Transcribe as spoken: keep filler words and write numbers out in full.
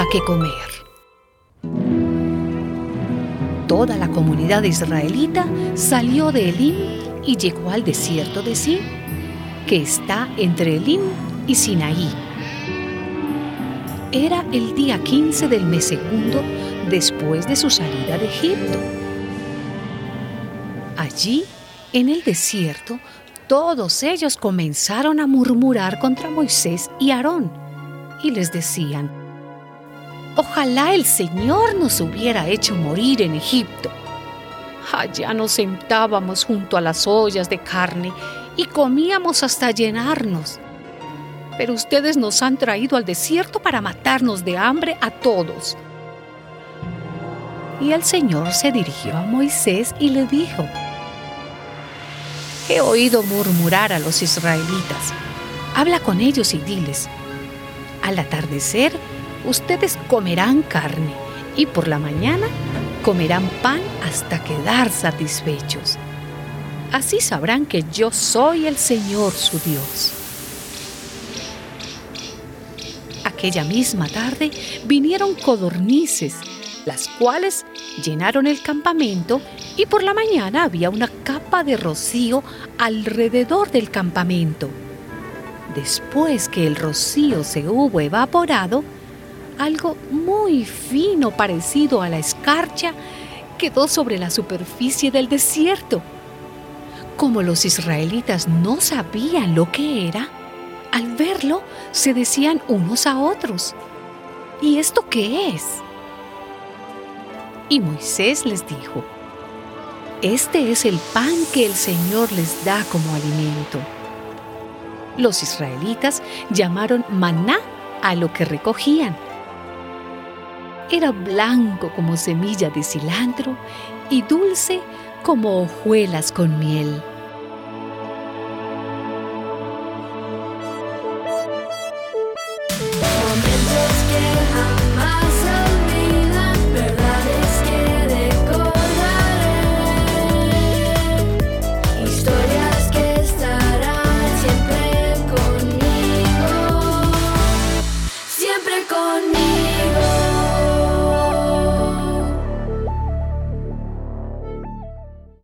nada que comer. Toda la comunidad israelita salió de Elim y llegó al desierto de Sin, que está entre Elim y Sinaí. Era el día quince del mes segundo después de su salida de Egipto. Allí, en el desierto, todos ellos comenzaron a murmurar contra Moisés y Aarón, y les decían: «Ojalá el Señor nos hubiera hecho morir en Egipto. Allá nos sentábamos junto a las ollas de carne y comíamos hasta llenarnos. Pero ustedes nos han traído al desierto para matarnos de hambre a todos». Y el Señor se dirigió a Moisés y le dijo: «He oído murmurar a los israelitas. Habla con ellos y diles: al atardecer ustedes comerán carne y por la mañana comerán pan hasta quedar satisfechos. Así sabrán que yo soy el Señor su Dios». Aquella misma tarde vinieron codornices, las cuales llenaron el campamento, y por la mañana había una capa de rocío alrededor del campamento. Después que el rocío se hubo evaporado, algo muy fino parecido a la escarcha quedó sobre la superficie del desierto. Como los israelitas no sabían lo que era, al verlo se decían unos a otros: «¿Y esto qué es?». Y Moisés les dijo: «Este es el pan que el Señor les da como alimento». Los israelitas llamaron maná a lo que recogían. Era blanco como semilla de cilantro y dulce como hojuelas con miel.